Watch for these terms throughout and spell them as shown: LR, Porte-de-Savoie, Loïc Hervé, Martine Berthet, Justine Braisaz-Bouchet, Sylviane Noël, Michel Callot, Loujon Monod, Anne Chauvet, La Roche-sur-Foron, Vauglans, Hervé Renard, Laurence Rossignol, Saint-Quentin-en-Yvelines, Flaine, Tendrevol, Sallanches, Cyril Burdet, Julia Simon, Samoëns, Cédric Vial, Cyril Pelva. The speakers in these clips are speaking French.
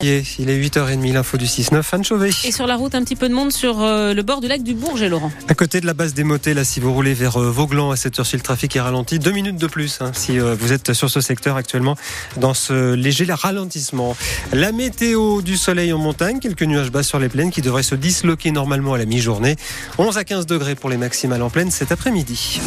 Il est 8h30, l'info du 6-9, Anne Chauvet. Et sur la route, un petit peu de monde sur le bord du lac du Bourget, et Laurent. À côté de la base des Motets, là, si vous roulez vers Vauglans à 7h, le trafic est ralenti. 2 minutes de plus, hein, si vous êtes sur ce secteur actuellement, dans ce léger ralentissement. La météo, du soleil en montagne, quelques nuages bas sur les plaines qui devraient se disloquer normalement à la mi-journée. 11 à 15 degrés pour les maximales en plaine cet après-midi.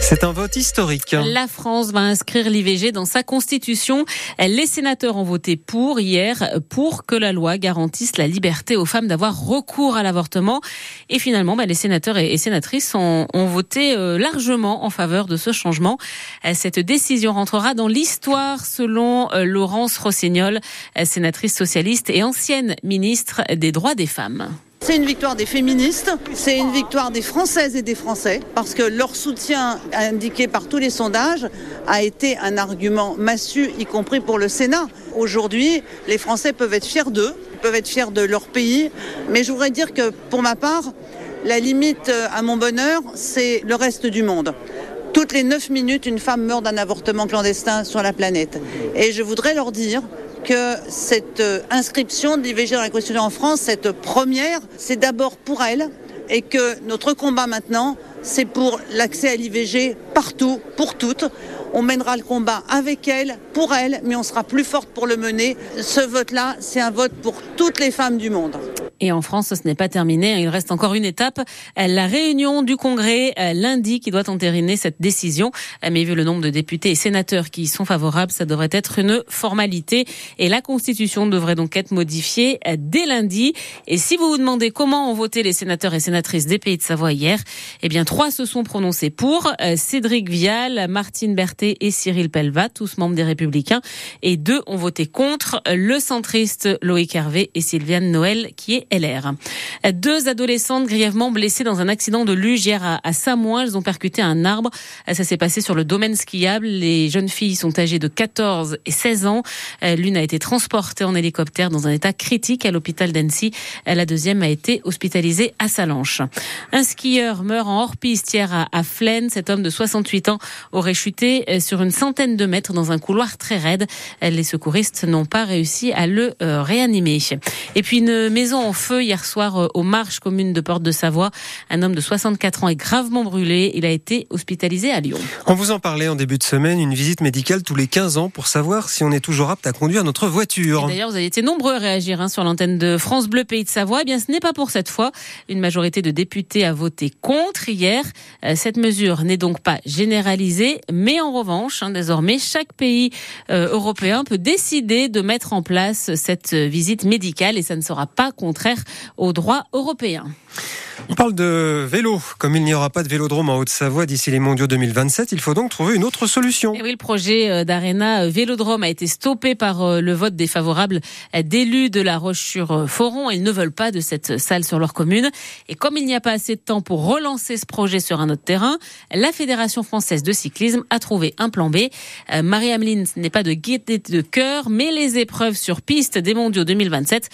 C'est un vote historique. La France va inscrire l'IVG dans sa constitution. Les sénateurs ont voté pour hier pour que la loi garantisse la liberté aux femmes d'avoir recours à l'avortement. Et finalement, les sénateurs et sénatrices ont voté largement en faveur de ce changement. Cette décision rentrera dans l'histoire, selon Laurence Rossignol, sénatrice socialiste et ancienne ministre des Droits des femmes. C'est une victoire des féministes, c'est une victoire des Françaises et des Français, parce que leur soutien, indiqué par tous les sondages, a été un argument massu, y compris pour le Sénat. Aujourd'hui, les Français peuvent être fiers d'eux, peuvent être fiers de leur pays, mais je voudrais dire que, pour ma part, la limite à mon bonheur, c'est le reste du monde. Toutes les 9 minutes, une femme meurt d'un avortement clandestin sur la planète. Et je voudrais leur dire que cette inscription de l'IVG dans la Constitution en France, cette première, c'est d'abord pour elle, et que notre combat maintenant, c'est pour l'accès à l'IVG partout, pour toutes. On mènera le combat avec elle, pour elle, mais on sera plus forte pour le mener. Ce vote-là, c'est un vote pour toutes les femmes du monde. Et en France, ce n'est pas terminé. Il reste encore une étape. La réunion du Congrès lundi qui doit entériner cette décision. Mais vu le nombre de députés et sénateurs qui y sont favorables, ça devrait être une formalité. Et la Constitution devrait donc être modifiée dès lundi. Et si vous vous demandez comment ont voté les sénateurs et sénatrices des Pays de Savoie hier, eh bien 3 se sont prononcés pour. Cédric Vial, Martine Berthet et Cyril Pelva, tous membres des Républicains. Et 2 ont voté contre. Le centriste Loïc Hervé et Sylviane Noël, qui est LR. 2 adolescentes grièvement blessées dans un accident de luge hier à Samoëns. Elles ont percuté un arbre. Ça s'est passé sur le domaine skiable. Les jeunes filles sont âgées de 14 et 16 ans. L'une a été transportée en hélicoptère dans un état critique à l'hôpital d'Annecy. La deuxième a été hospitalisée à Sallanches. Un skieur meurt en hors-piste hier à Flaine. Cet homme de 68 ans aurait chuté sur une centaine de mètres dans un couloir très raide. Les secouristes n'ont pas réussi à le réanimer. Et puis une maison en feu hier soir aux Marches, commune de Porte-de-Savoie. Un homme de 64 ans est gravement brûlé. Il a été hospitalisé à Lyon. On vous en parlait en début de semaine, une visite médicale tous les 15 ans pour savoir si on est toujours apte à conduire notre voiture. Et d'ailleurs, vous avez été nombreux à réagir sur l'antenne de France Bleu Pays de Savoie. Eh bien, ce n'est pas pour cette fois. Une majorité de députés a voté contre hier. Cette mesure n'est donc pas généralisée, mais en revanche, désormais, chaque pays européen peut décider de mettre en place cette visite médicale et ça ne sera pas contraire au droit européen. On parle de vélo. Comme il n'y aura pas de vélodrome en Haute-Savoie d'ici les mondiaux 2027, il faut donc trouver une autre solution. Et oui, le projet d'Arena Vélodrome a été stoppé par le vote défavorable d'élus de La Roche-sur-Foron. Ils ne veulent pas de cette salle sur leur commune. Et comme il n'y a pas assez de temps pour relancer ce projet sur un autre terrain, la Fédération française de cyclisme a trouvé un plan B. Marie-Ameline n'est pas de gaieté de cœur, mais les épreuves sur piste des mondiaux 2027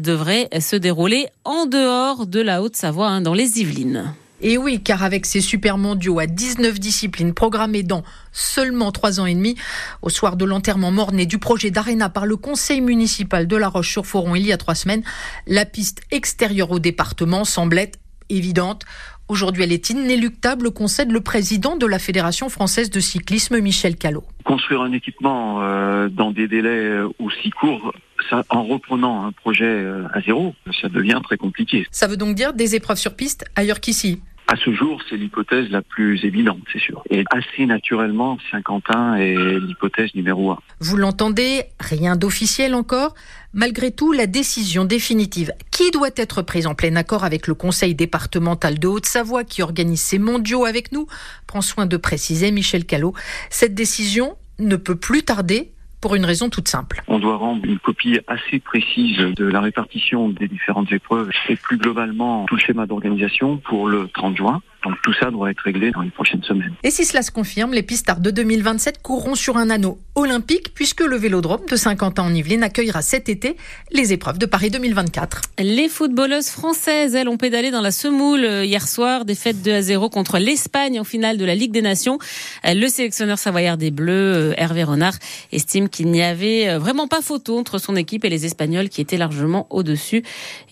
devraient se dérouler en dehors de la Haute-Savoie, dans les Yvelines. Et oui, car avec ces super mondiaux à 19 disciplines programmées dans seulement 3 ans et demi, au soir de l'enterrement mort-né du projet d'Arena par le conseil municipal de La Roche-sur-Foron il y a 3 semaines, la piste extérieure au département semblait évidente. Aujourd'hui, elle est inéluctable, concède le président de la Fédération française de cyclisme, Michel Callot. Construire un équipement dans des délais aussi courts, ça, en reprenant un projet à zéro, ça devient très compliqué. Ça veut donc dire des épreuves sur piste ailleurs qu'ici ? À ce jour, c'est l'hypothèse la plus évidente, c'est sûr. Et assez naturellement, Saint-Quentin est l'hypothèse numéro 1. Vous l'entendez, rien d'officiel encore. Malgré tout, la décision définitive qui doit être prise en plein accord avec le conseil départemental de Haute-Savoie qui organise ces mondiaux avec nous, prend soin de préciser Michel Callot. Cette décision ne peut plus tarder. Pour une raison toute simple. On doit rendre une copie assez précise de la répartition des différentes épreuves et plus globalement tout le schéma d'organisation pour le 30 juin. Donc tout ça doit être réglé dans les prochaines semaines. Et si cela se confirme, les pistards de 2027 courront sur un anneau olympique puisque le vélodrome de Saint-Quentin-en-Yvelines accueillera cet été les épreuves de Paris 2024. Les footballeuses françaises, elles, ont pédalé dans la semoule hier soir, défaite 2-0 contre l'Espagne en finale de la Ligue des Nations. Le sélectionneur savoyard des Bleus, Hervé Renard, estime qu'il n'y avait vraiment pas photo entre son équipe et les Espagnols qui étaient largement au-dessus.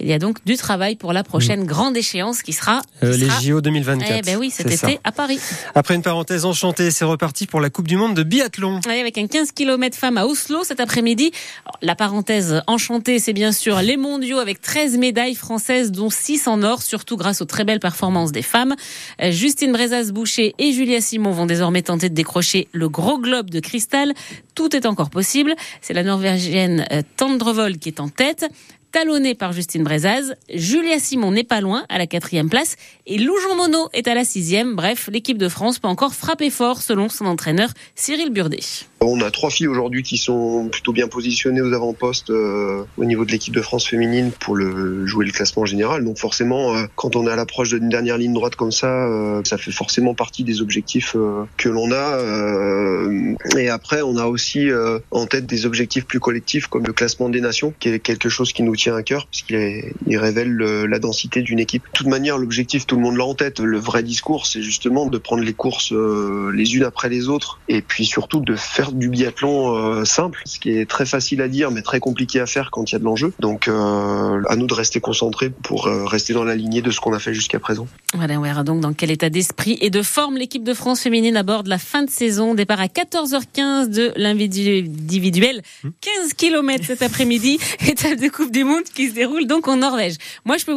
Il y a donc du travail pour la prochaine grande échéance qui sera... les JO 2024. Eh ben oui, cet été à Paris. Après une parenthèse enchantée, c'est reparti pour la Coupe du Monde de biathlon. Oui, avec un 15 km femmes à Oslo cet après-midi. La parenthèse enchantée, c'est bien sûr les mondiaux avec 13 médailles françaises, dont 6 en or, surtout grâce aux très belles performances des femmes. Justine Braisaz-Bouchet et Julia Simon vont désormais tenter de décrocher le gros globe de cristal. Tout est encore possible. C'est la Norvégienne Tendrevol qui est en tête, talonnée par Justine Braisaz. Julia Simon n'est pas loin, à la 4e place, et Loujon Monod est à la 6e. Bref, l'équipe de France peut encore frapper fort, selon son entraîneur Cyril Burdet. On a 3 filles aujourd'hui qui sont plutôt bien positionnées aux avant-postes au niveau de l'équipe de France féminine pour jouer le classement général. Donc forcément, quand on est à l'approche d'une dernière ligne droite comme ça, ça fait forcément partie des objectifs que l'on a. Et après, on a aussi en tête des objectifs plus collectifs comme le classement des nations, qui est quelque chose qui nous tient à cœur parce qu'il révèle la densité d'une équipe. De toute manière, l'objectif, tout le monde l'a en tête. Le vrai discours, c'est justement de prendre les courses les unes après les autres et puis surtout de faire du biathlon simple, ce qui est très facile à dire mais très compliqué à faire quand il y a de l'enjeu. Donc à nous de rester concentrés pour rester dans la lignée de ce qu'on a fait jusqu'à présent. Voilà, on verra donc dans quel état d'esprit et de forme l'équipe de France féminine aborde la fin de saison. Départ à 14h15 de l'individuel. 15 km cet après-midi, étape de Coupe du Monde qui se déroule donc en Norvège. Moi, je peux vous dire